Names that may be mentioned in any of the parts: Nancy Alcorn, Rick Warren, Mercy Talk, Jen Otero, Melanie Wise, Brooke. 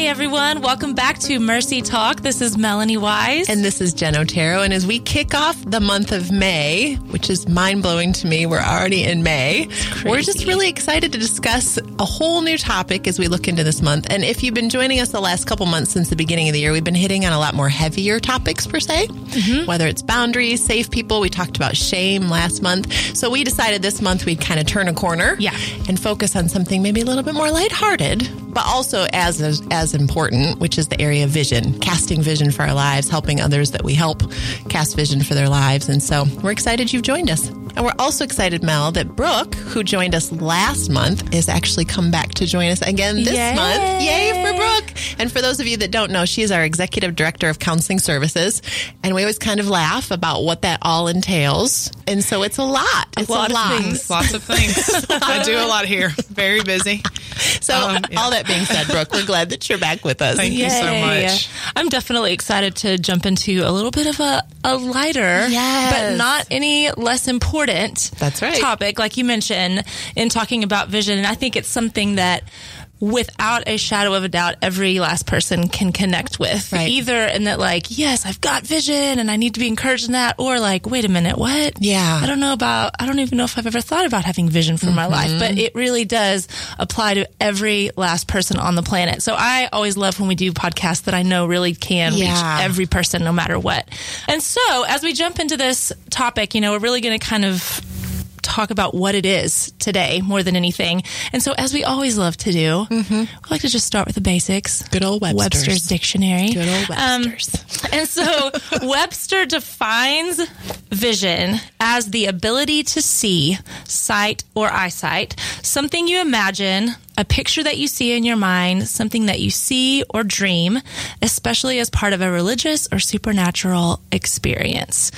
Hey everyone, welcome back to Mercy Talk. This is Melanie Wise. And this is Jen Otero. And as we kick off the month of May, which is mind-blowing to me, we're already in May. We're just really excited to discuss a whole new topic as we look into this month. And if you've been joining us the last couple months since the beginning of the year, we've been hitting on a lot more heavier topics per se, whether it's boundaries, safe people. We talked about shame last month. So we decided this month we'd kind of turn a corner and focus on something maybe a little bit more lighthearted, but also as important, which is the area of vision, casting vision for our lives, helping others that we help cast vision for their lives. And so we're excited you've joined us. And we're also excited, Mel, that Brooke, who joined us last month, is actually come back to join us again this month. Yay for Brooke. And for those of you that don't know, she is our Executive Director of Counseling Services. And we always kind of laugh about what that all entails. And so it's a lot. It's a lot of things. Lots of things. I do a lot here. Very busy. So all that being said, Brooke, we're glad that you're back with us. Thank you so much. I'm definitely excited to jump into a little bit of a lighter, but not any less important topic, like you mentioned, in talking about vision. And I think it's something that without a shadow of a doubt, every last person can connect with. Either in that, like, yes, I've got vision and I need to be encouraged in that, or like, wait a minute, what? Yeah. I don't even know if I've ever thought about having vision for my life, but it really does apply to every last person on the planet. So I always love when we do podcasts that I know really can reach every person no matter what. And so as we jump into this topic, you know, we're really going to kind of talk about what it is today more than anything. And so as we always love to do, we like to just start with the basics. Good old Webster's Dictionary. Good old Webster's. And so Webster defines vision as the ability to see, sight or eyesight, something you imagine, a picture that you see in your mind, something that you see or dream, especially as part of a religious or supernatural experience.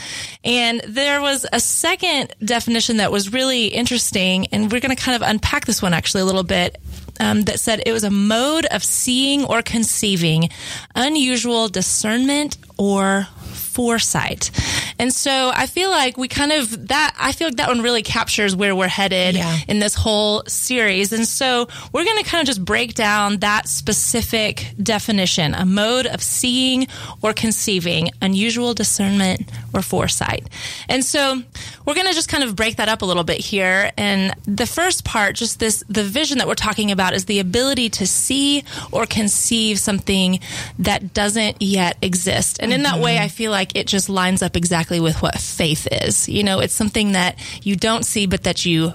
And there was a second definition that was really interesting, and we're going to kind of unpack this one actually a little bit, that said it was a mode of seeing or conceiving, unusual discernment or foresight. And so I feel like that one really captures where we're headed in this whole series. And so we're going to kind of just break down that specific definition, a mode of seeing or conceiving, unusual discernment or foresight. And so we're going to just kind of break that up a little bit here. And the first part, just the vision that we're talking about is the ability to see or conceive something that doesn't yet exist. And in that way, I feel like it just lines up exactly with what faith is. You know, it's something that you don't see, but that you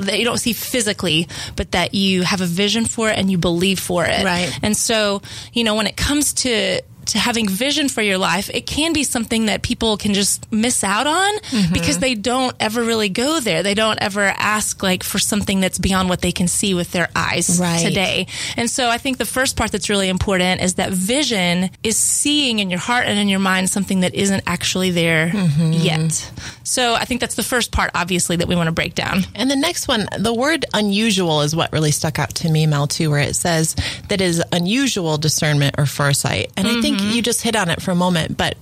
don't see physically, but that you have a vision for it and you believe for it. Right. And so, you know, when it comes to having vision for your life, it can be something that people can just miss out on because they don't ever really go there. They don't ever ask like for something that's beyond what they can see with their eyes today. And so I think the first part that's really important is that vision is seeing in your heart and in your mind something that isn't actually there yet. So I think that's the first part, obviously, that we want to break down. And the next one, the word unusual is what really stuck out to me, Mel, too, where it says that is unusual discernment or foresight. And I think you just hit on it for a moment, but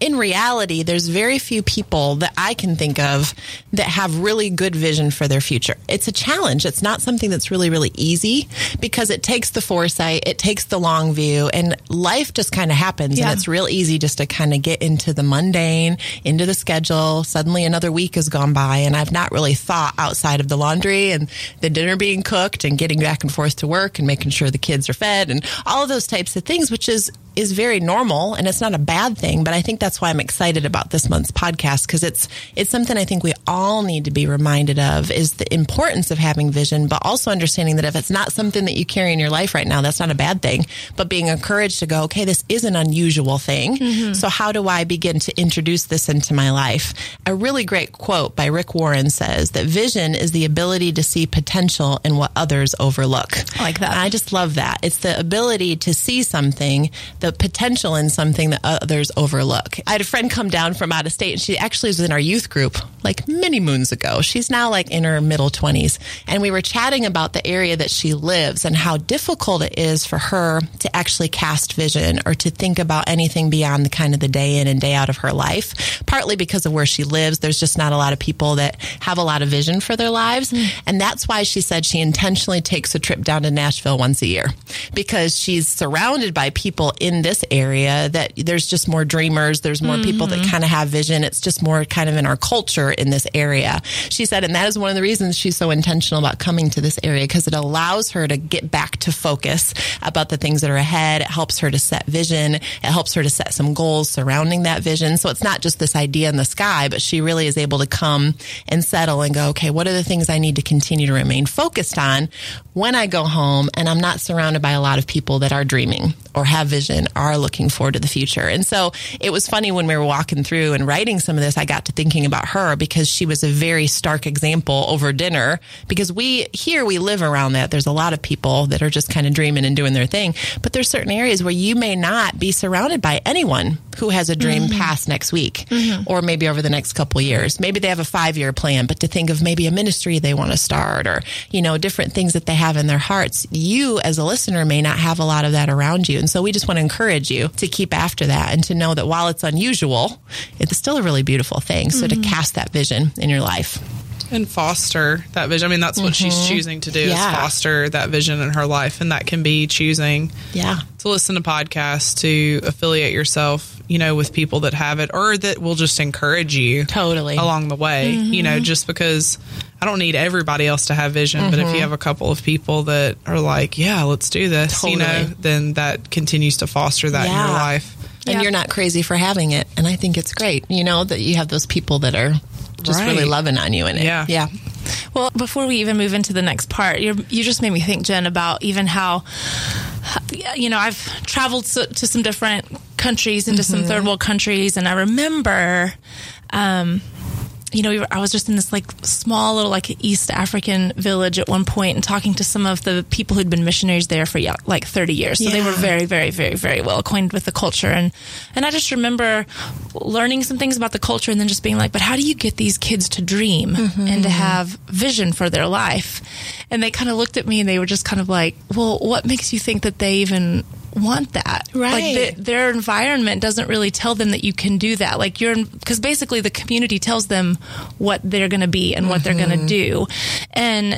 in reality, there's very few people that I can think of that have really good vision for their future. It's a challenge. It's not something that's really, really easy because it takes the foresight, it takes the long view, and life just kind of happens. Yeah. And it's real easy just to kind of get into the mundane, into the schedule. Suddenly another week has gone by and I've not really thought outside of the laundry and the dinner being cooked and getting back and forth to work and making sure the kids are fed and all of those types of things, which is very normal and it's not a bad thing. But I think that's why I'm excited about this month's podcast, because it's something I think we all need to be reminded of, is the importance of having vision, but also understanding that if it's not something that you carry in your life right now, that's not a bad thing, but being encouraged to go, okay, this is an unusual thing. So how do I begin to introduce this into my life? A really great quote by Rick Warren says that vision is the ability to see potential in what others overlook. I like that. And I just love that. It's the ability to see something, the potential in something that others overlook. I had a friend come down from out of state, and she actually was in our youth group like many moons ago. She's now like in her middle 20s. And we were chatting about the area that she lives and how difficult it is for her to actually cast vision or to think about anything beyond the kind of the day in and day out of her life, partly because of where she lives. There's just not a lot of people that have a lot of vision for their lives. And that's why she said she intentionally takes a trip down to Nashville once a year, because she's surrounded by people in this area that there's just more dreamers. There's more people that kind of have vision. It's just more kind of in our culture in this area. She said, and that is one of the reasons she's so intentional about coming to this area, because it allows her to get back to focus about the things that are ahead. It helps her to set vision. It helps her to set some goals surrounding that vision. So it's not just this idea in the sky, but she really is able to come and settle and go, okay, what are the things I need to continue to remain focused on when I go home and I'm not surrounded by a lot of people that are dreaming or have vision, are looking forward to the future. And so it was funny when we were walking through and writing some of this, I got to thinking about her because she was a very stark example over dinner, because we live around that. There's a lot of people that are just kind of dreaming and doing their thing, but there's certain areas where you may not be surrounded by anyone who has a dream past next week or maybe over the next couple of years. Maybe they have a 5-year plan, but to think of maybe a ministry they want to start or, you know, different things that they have in their hearts. You as a listener may not have a lot of that around you. And so we just want to encourage you to keep after that and to know that while it's unusual, it's still a really beautiful thing. So to cast that vision in your life. And foster that vision. I mean, that's what she's choosing to do is foster that vision in her life. And that can be choosing to listen to podcasts, to affiliate yourself, you know, with people that have it or that will just encourage you totally along the way, you know, just because I don't need everybody else to have vision. But if you have a couple of people that are like, yeah, let's do this, you know, then that continues to foster that in your life. And you're not crazy for having it. And I think it's great, you know, that you have those people that are just really loving on you in it. Yeah. Well, before we even move into the next part, you just made me think, Jen, about even how, you know, I've traveled to some different countries, into some third world countries. And I remember, you know, I was just in this like small little like East African village at one point and talking to some of the people who'd been missionaries there for like 30 years. So they were very, very, very, very well acquainted with the culture. And I just remember learning some things about the culture and then just being like, but how do you get these kids to dream and to have vision for their life? And they kind of looked at me and they were just kind of like, well, what makes you think that they even want that? Right. Like their environment doesn't really tell them that you can do that. Like because basically the community tells them what they're going to be and what they're going to do. And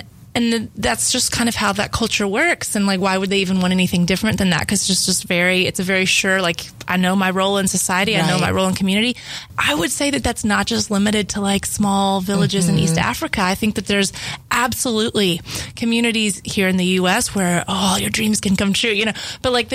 that's just kind of how that culture works. And like, why would they even want anything different than that? Because it's just it's a very sure, like, I know my role in society. Right. I know my role in community. I would say that that's not just limited to like small villages in East Africa. I think that there's absolutely communities here in the U.S. where all your dreams can come true, you know, but like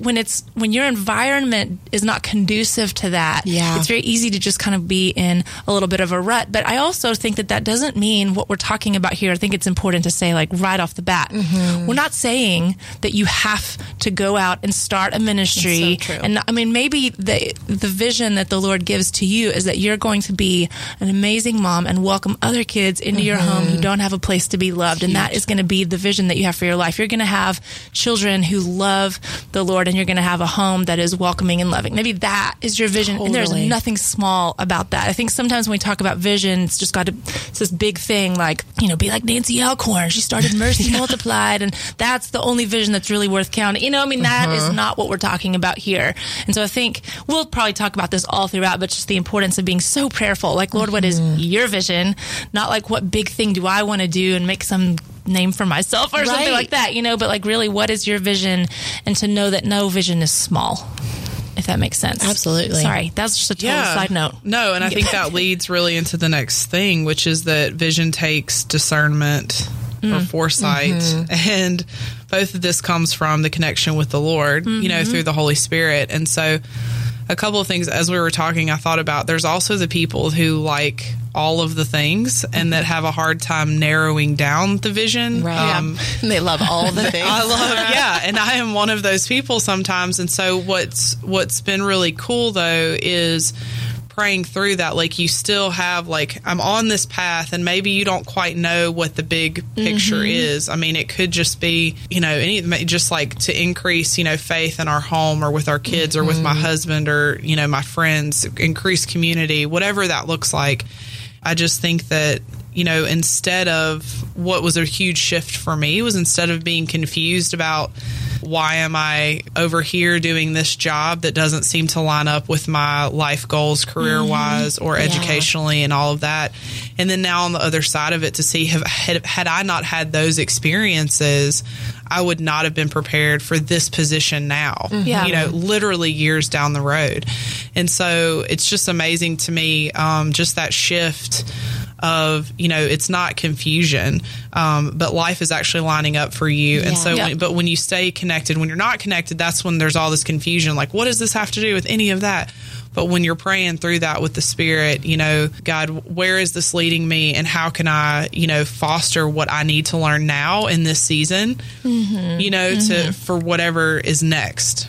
when your environment is not conducive to that, it's very easy to just kind of be in a little bit of a rut. But I also think that doesn't mean what we're talking about here. I think it's important to say, like, right off the bat, we're not saying that you have to go out and start a ministry. So and I mean, maybe the vision that the Lord gives to you is that you're going to be an amazing mom and welcome other kids into your home who don't have a place to be loved. Huge. And that is going to be the vision that you have for your life. You're going to have children who love the Lord and you're going to have a home that is welcoming and loving. Maybe that is your vision. Totally. And there's nothing small about that. I think sometimes when we talk about vision, it's this big thing, like, you know, be like Nancy Alcorn. She started Mercy Multiplied, and that's the only vision that's really worth counting. You know, I mean, that is not what we're talking about here. And so I think we'll probably talk about this all throughout, but just the importance of being so prayerful. Like, Lord, what is your vision? Not like, what big thing do I want to do and make some name for myself or something like that, you know, but like, really, what is your vision? And to know that no vision is small. If that makes sense. Absolutely. Sorry, that's just a total side note. No, and I think that leads really into the next thing, which is that vision takes discernment or foresight. And both of this comes from the connection with the Lord, you know, through the Holy Spirit. And so a couple of things as we were talking, I thought about, there's also the people who like all of the things and that have a hard time narrowing down the vision. Right. They love all the things. And I am one of those people sometimes. And so what's been really cool though is praying through that, like, you still have, like, I'm on this path and maybe you don't quite know what the big picture is. I mean, it could just be, you know, just like to increase, you know, faith in our home or with our kids or with my husband or, you know, my friends, increase community, whatever that looks like. I just think that, you know, instead of what was a huge shift for me was instead of being confused about why am I over here doing this job that doesn't seem to line up with my life goals career-wise or educationally and all of that. And then now on the other side of it to see, had I not had those experiences, I would not have been prepared for this position now, you know, literally years down the road. And so it's just amazing to me, just that shift of, you know, it's not confusion, but life is actually lining up for you. Yeah. And so, but when you stay connected, when you're not connected, that's when there's all this confusion. Like, what does this have to do with any of that? But when you're praying through that with the Spirit, you know, God, where is this leading me and how can I, you know, foster what I need to learn now in this season, you know, to for whatever is next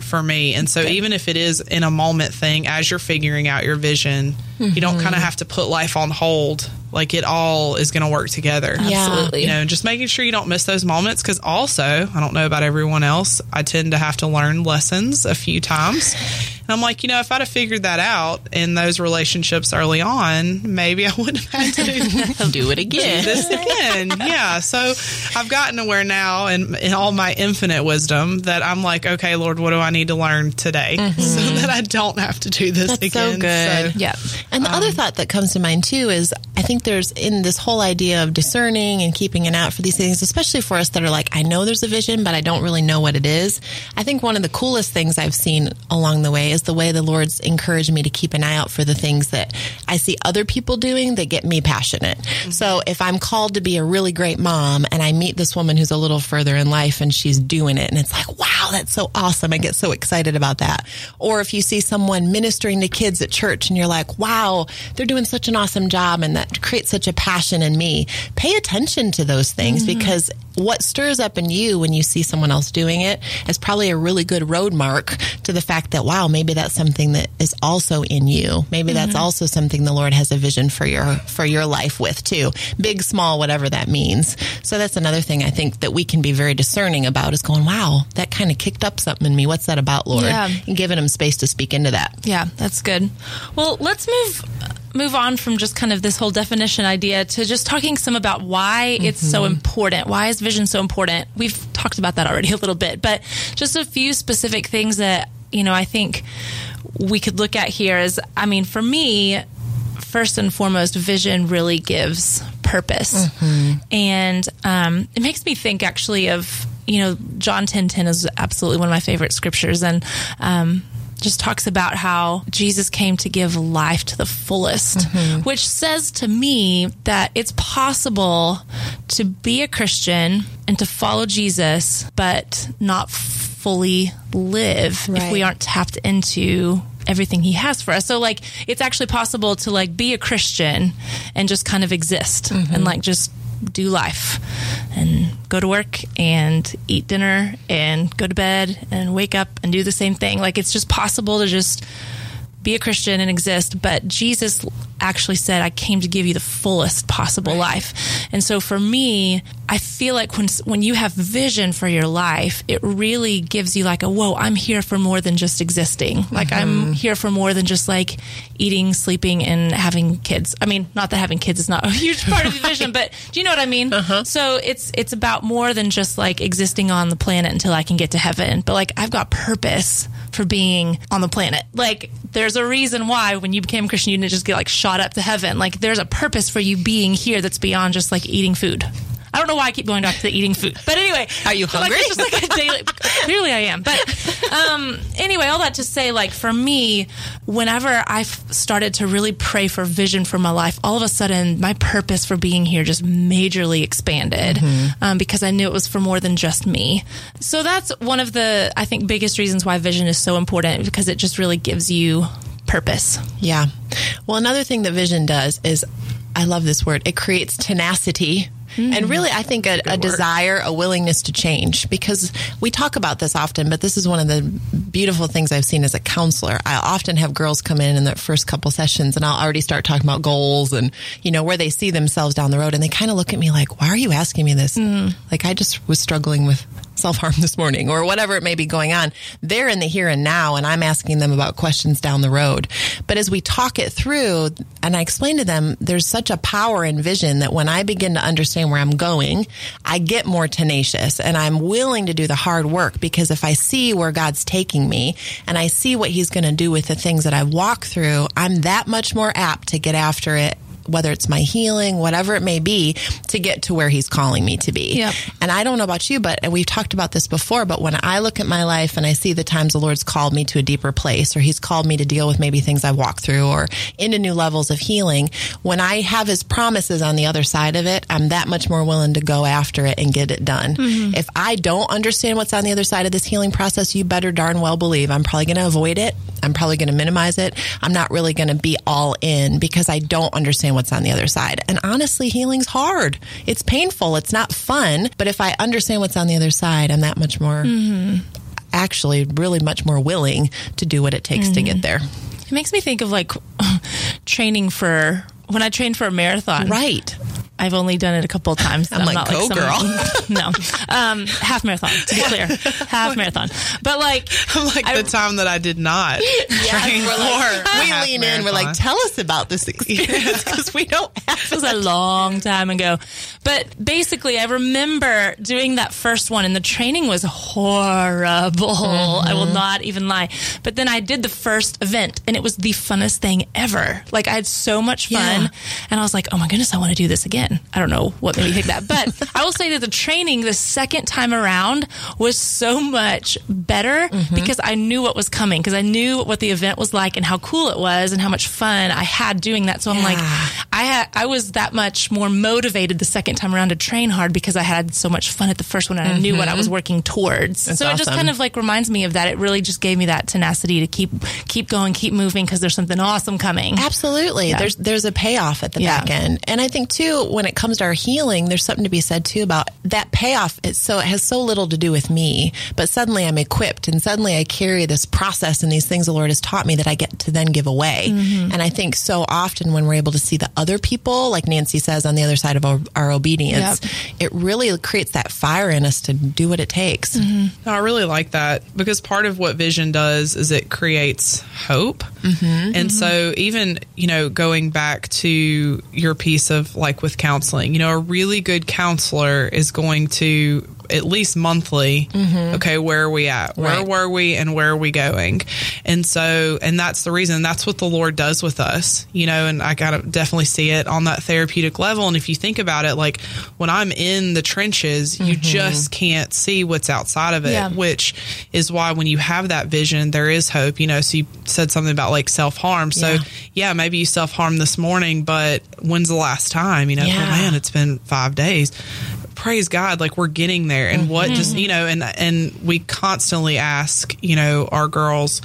for me. And so even if it is in a moment thing, as you're figuring out your vision, you don't kind of have to put life on hold. Like it all is going to work together. Absolutely. You know, just making sure you don't miss those moments. Because also, I don't know about everyone else, I tend to have to learn lessons a few times. And I'm like, you know, if I'd have figured that out in those relationships early on, maybe I wouldn't have had to do this again. Yeah. So I've gotten to where now in all my infinite wisdom that I'm like, okay, Lord, what do I need to learn today so that I don't have to do this again? That's so good. So, yeah. And the other thought that comes to mind too is I think there's in this whole idea of discerning and keeping an eye out for these things, especially for us that are like, I know there's a vision, but I don't really know what it is. I think one of the coolest things I've seen along the way is the way the Lord's encouraged me to keep an eye out for the things that I see other people doing that get me passionate. So if I'm called to be a really great mom and I meet this woman who's a little further in life and she's doing it and it's like, wow, that's so awesome. I get so excited about that. Or if you see someone ministering to kids at church and you're like, wow, they're doing such an awesome job and that creates such a passion in me. Pay attention to those things because what stirs up in you when you see someone else doing it is probably a really good road mark to the fact that, wow, maybe that's something that is also in you. Maybe that's also something the Lord has a vision for your life with too. Big, small, whatever that means. So that's another thing I think that we can be very discerning about is going, wow, that kind of kicked up something in me. What's that about, Lord? Yeah. And giving him space to speak into that. Yeah, that's good. Well, let's move on from just kind of this whole definition idea to just talking some about why it's so important. Why is vision so important? We've talked about that already a little bit, but just a few specific things that, you know, I think we could look at here is, I mean, for me, first and foremost, vision really gives purpose. And it makes me think actually of, you know, John 10:10 is absolutely one of my favorite scriptures. And, just talks about how Jesus came to give life to the fullest, which says to me that it's possible to be a Christian and to follow Jesus, but not fully live if we aren't tapped into everything he has for us. So like, it's actually possible to like be a Christian and just kind of exist and like just do life and go to work and eat dinner and go to bed and wake up and do the same thing. Like it's just possible to just be a Christian and exist. But Jesus actually said, I came to give you the fullest possible life. And so for me, I feel like when you have vision for your life, it really gives you like a, whoa, I'm here for more than just existing. Like I'm here for more than just like eating, sleeping, and having kids. I mean, not that having kids is not a huge part of the vision, but do you know what I mean? So it's about more than just like existing on the planet until I can get to heaven. But like, I've got purpose for being on the planet. Like there's a reason why when you became a Christian, you didn't just get like shot up to heaven. Like there's a purpose for you being here that's beyond just like eating food. I don't know why I keep going back to the eating food. But anyway. Are you hungry? Like, it's just like a daily, clearly I am. But anyway, all that to say, like for me, whenever I started to really pray for vision for my life, all of a sudden my purpose for being here just majorly expanded because I knew it was for more than just me. So that's one of the, I think, biggest reasons why vision is so important because it just really gives you purpose. Yeah. Well, another thing that vision does is, I love this word, it creates tenacity. And really, I think a desire, a willingness to change, because we talk about this often, but this is one of the beautiful things I've seen as a counselor. I often have girls come in their first couple sessions and I'll already start talking about goals and, you know, where they see themselves down the road. And they kind of look at me like, why are you asking me this? Like, I just was struggling with self-harm this morning or whatever it may be going on. They're in the here and now, and I'm asking them about questions down the road. But as we talk it through, and I explain to them, there's such a power in vision that when I begin to understand where I'm going, I get more tenacious and I'm willing to do the hard work, because if I see where God's taking me and I see what he's going to do with the things that I walk through, I'm that much more apt to get after it, whether it's my healing, whatever it may be, to get to where he's calling me to be. Yep. And I don't know about you, but we've talked about this before, but when I look at my life and I see the times the Lord's called me to a deeper place, or he's called me to deal with maybe things I walk through or into new levels of healing, when I have his promises on the other side of it, I'm that much more willing to go after it and get it done. Mm-hmm. If I don't understand what's on the other side of this healing process, you better darn well believe I'm probably going to avoid it. I'm probably going to minimize it. I'm not really going to be all in, because I don't understand what's on the other side. And honestly, healing's hard. It's painful. It's not fun. But if I understand what's on the other side, I'm that much more, actually really much more willing to do what it takes to get there. It makes me think of like training for, when I trained for a marathon. Right. I've only done it a couple of times. I'm like, not go like girl. No. Half marathon, to be clear. Half marathon. But like... I'm like the time that I did not. Yes, we lean in. We're like, tell us about this experience, because we don't have it. It was a long time ago. But basically, I remember doing that first one, and the training was horrible. Mm-hmm. I will not even lie. But then I did the first event, and it was the funnest thing ever. Like, I had so much fun. Yeah. And I was like, oh my goodness, I want to do this again. I don't know what made me think that, but I will say that the training the second time around was so much better, because I knew what was coming, because I knew what the event was like and how cool it was and how much fun I had doing that. So I'm like, I was that much more motivated the second time around to train hard, because I had so much fun at the first one and I knew what I was working towards. That's so awesome. It just kind of like reminds me of that. It really just gave me that tenacity to keep going, keep moving, because there's something awesome coming. Absolutely. Yeah. There's a payoff at the back end. And I think too, when it comes to our healing, there's something to be said too about that payoff. So it has so little to do with me, but suddenly I'm equipped and suddenly I carry this process and these things the Lord has taught me that I get to then give away. Mm-hmm. And I think so often when we're able to see the other people, like Nancy says, on the other side of our obedience, it really creates that fire in us to do what it takes. Mm-hmm. I really like that, because part of what vision does is it creates hope. Mm-hmm. And so even, going back to your piece of like with counseling, a really good counselor is going to at least monthly, okay, where are we at? Where were we and where are we going? And so, and that's the reason, that's what the Lord does with us, and I gotta definitely see it on that therapeutic level. And if you think about it, like when I'm in the trenches, you just can't see what's outside of it, which is why when you have that vision, there is hope, so you said something about like self-harm. So maybe you self-harm this morning, but when's the last time, oh, man, it's been 5 days. Praise God, like we're getting there. And what just, and we constantly ask, our girls,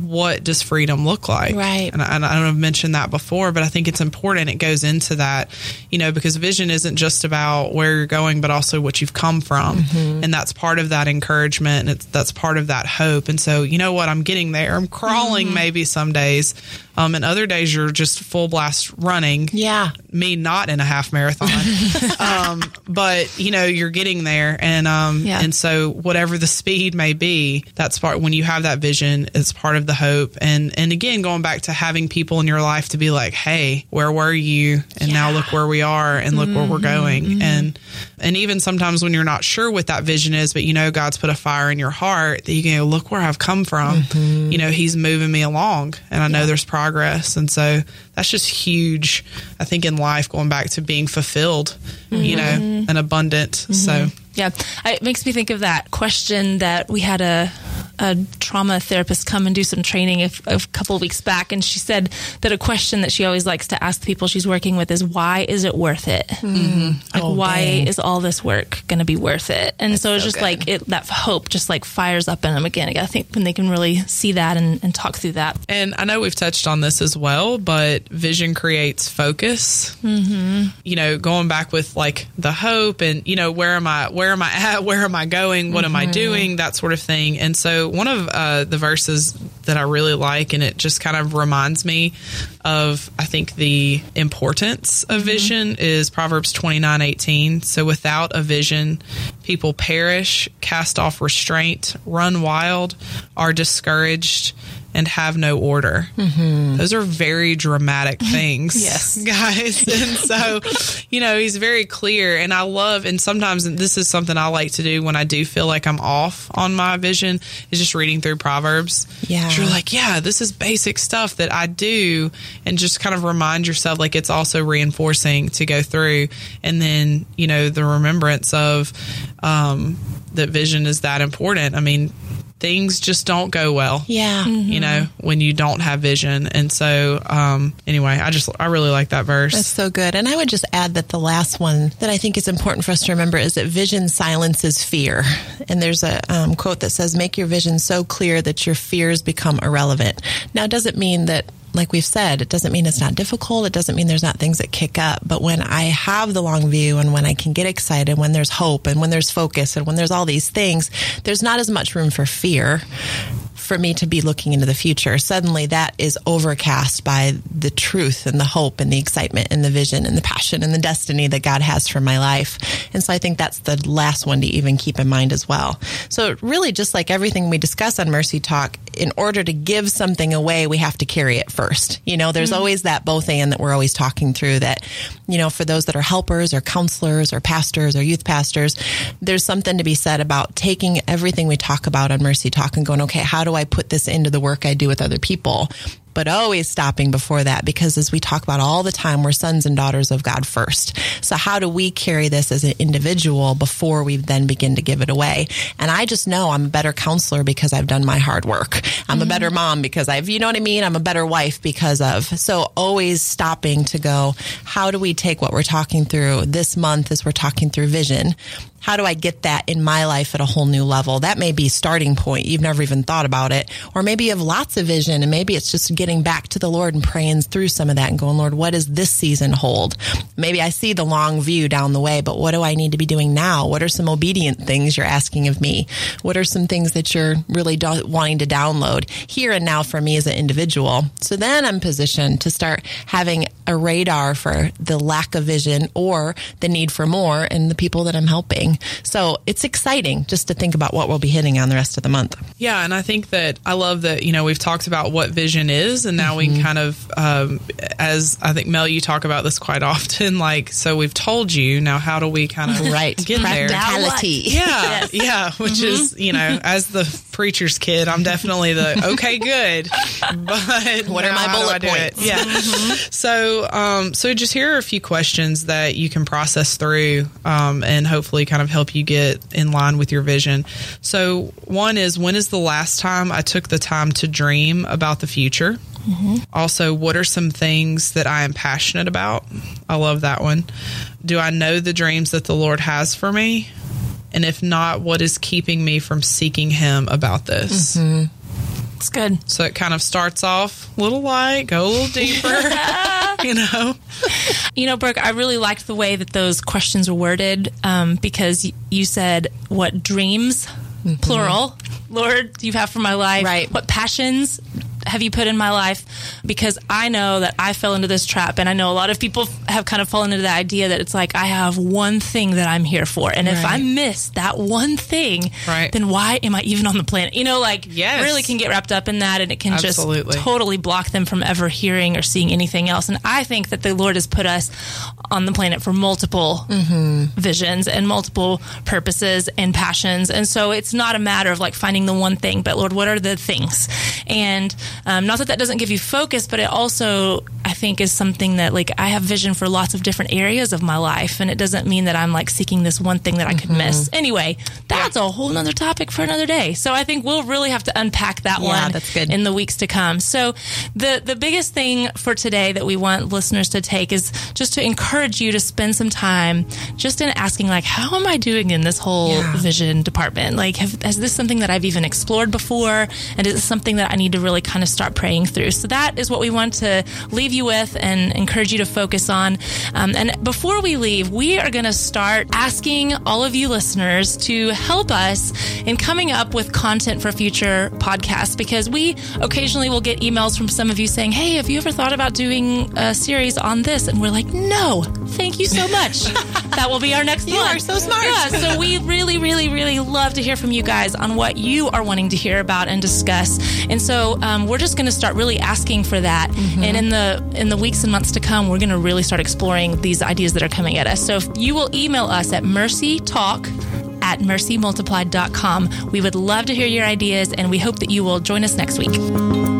what does freedom look like? Right. And I don't know, I've mentioned that before, but I think it's important. It goes into that, because vision isn't just about where you're going, but also what you've come from. Mm-hmm. And that's part of that encouragement. And that's part of that hope. And so, I'm getting there. I'm crawling maybe some days. And other days you're just full blast running. Yeah. Me not in a half marathon. But, you're getting there. And and so whatever the speed may be, that's part, when you have that vision, it's part of the hope. And again, going back to having people in your life to be like, hey, where were you? And now look where we are and look where we're going. And even sometimes when you're not sure what that vision is, but God's put a fire in your heart that you can go, look where I've come from. Mm-hmm. He's moving me along and I know there's progress. And so that's just huge, I think, in life, going back to being fulfilled, and abundant. Mm-hmm. So, it makes me think of that question that we had a trauma therapist come and do some training a couple of weeks back. And she said that a question that she always likes to ask the people she's working with is, why is it worth it? Mm-hmm. Like, is all this work going to be worth it? And that's so it's so just good. Like that hope just like fires up in them again. I think when they can really see that and talk through that. And I know we've touched on this as well, but vision creates focus, going back with like the hope and, where am I at? Where am I going? What am I doing? That sort of thing. And so one of the verses that I really like. And it just kind of reminds me of, I think, the importance of vision is Proverbs 29:18. So without a vision, people perish, cast off restraint, run wild, are discouraged, and have no order. Mm-hmm. Those are very dramatic things, yes, guys. And so, you know, he's very clear. And I love, and sometimes this is something I like to do when I do feel like I'm off on my vision, is just reading through Proverbs. Yeah. You're like, yeah, this is basic stuff that I do. And just kind of remind yourself, like, it's also reinforcing to go through. And then, you know, the remembrance of that vision is that important. I mean, things just don't go well. Yeah. Mm-hmm. You know, when you don't have vision. And so, anyway, I really like that verse. That's so good. And I would just add that the last one that I think is important for us to remember is that vision silences fear. And there's a quote that says, "Make your vision so clear that your fears become irrelevant." Now, it doesn't mean that, like we've said, it doesn't mean it's not difficult. It doesn't mean there's not things that kick up. But when I have the long view and when I can get excited, when there's hope and when there's focus and when there's all these things, there's not as much room for fear for me to be looking into the future. Suddenly that is overcast by the truth and the hope and the excitement and the vision and the passion and the destiny that God has for my life. And so I think that's the last one to even keep in mind as well. So really, just like everything we discuss on Mercy Talk, in order to give something away, we have to carry it first. You know, there's always that both and that we're always talking through that, you know, for those that are helpers or counselors or pastors or youth pastors, there's something to be said about taking everything we talk about on Mercy Talk and going, okay, how do I put this into the work I do with other people, but always stopping before that, because as we talk about all the time, we're sons and daughters of God first. So how do we carry this as an individual before we then begin to give it away? And I just know I'm a better counselor because I've done my hard work. I'm a better mom because I've, you know what I mean? I'm a better wife because of. So always stopping to go, how do we take what we're talking through this month as we're talking through vision? How do I get that in my life at a whole new level? That may be starting point. You've never even thought about it. Or maybe you have lots of vision and maybe it's just getting back to the Lord and praying through some of that and going, Lord, what does this season hold? Maybe I see the long view down the way, but what do I need to be doing now? What are some obedient things you're asking of me? What are some things that you're really wanting to download here and now for me as an individual? So then I'm positioned to start having a radar for the lack of vision or the need for more in the people that I'm helping. So it's exciting just to think about what we'll be hitting on the rest of the month. Yeah. And I think that I love that, you know, we've talked about what vision is, and now we can kind of, as I think, Mel, you talk about this quite often, like, so we've told you, now how do we kind of get there? Practicality. Yeah. Yes. Yeah. Which is, you know, as the preacher's kid, I'm definitely the, okay, good. But what are my bullet points? Yeah. So, so just here are a few questions that you can process through, and hopefully kind of help you get in line with your vision. So one is, when is the last time I took the time to dream about the future? Also, what are some things that I am passionate about? I love that one. Do I know the dreams that the Lord has for me? And if not, what is keeping me from seeking Him about this? It's good. So it kind of starts off a little light, go a little deeper, you know. You know, Brooke, I really liked the way that those questions were worded, because you said, what dreams, plural, Lord, you have for my life, right? What passions have you put in my life? Because I know that I fell into this trap, and I know a lot of people have kind of fallen into the idea that it's like, I have one thing that I'm here for. And if I miss that one thing, then why am I even on the planet? You know, like really can get wrapped up in that, and it can just totally block them from ever hearing or seeing anything else. And I think that the Lord has put us on the planet for multiple visions and multiple purposes and passions. And so it's not a matter of like finding the one thing, but Lord, what are the things? And not that that doesn't give you focus, but it also, I think, is something that, like, I have vision for lots of different areas of my life, and it doesn't mean that I'm like seeking this one thing that I could miss. Anyway, that's a whole nother topic for another day. So I think we'll really have to unpack that one in the weeks to come. So the biggest thing for today that we want listeners to take is just to encourage you to spend some time just in asking, like, how am I doing in this whole vision department? Like, is this something that I've even explored before? And is it something that I need to really kind kind of start praying through. So that is what we want to leave you with and encourage you to focus on. And before we leave, we are going to start asking all of you listeners to help us in coming up with content for future podcasts, because we occasionally will get emails from some of you saying, hey, have you ever thought about doing a series on this? And we're like, no, thank you so much. That will be our next one. You are so smart. Yeah, so we really love to hear from you guys on what you are wanting to hear about and discuss. And so we're just going to start really asking for that. Mm-hmm. And in the weeks and months to come, we're going to really start exploring these ideas that are coming at us. So if you will email us at mercytalk@mercymultiplied.com. We would love to hear your ideas, and we hope that you will join us next week.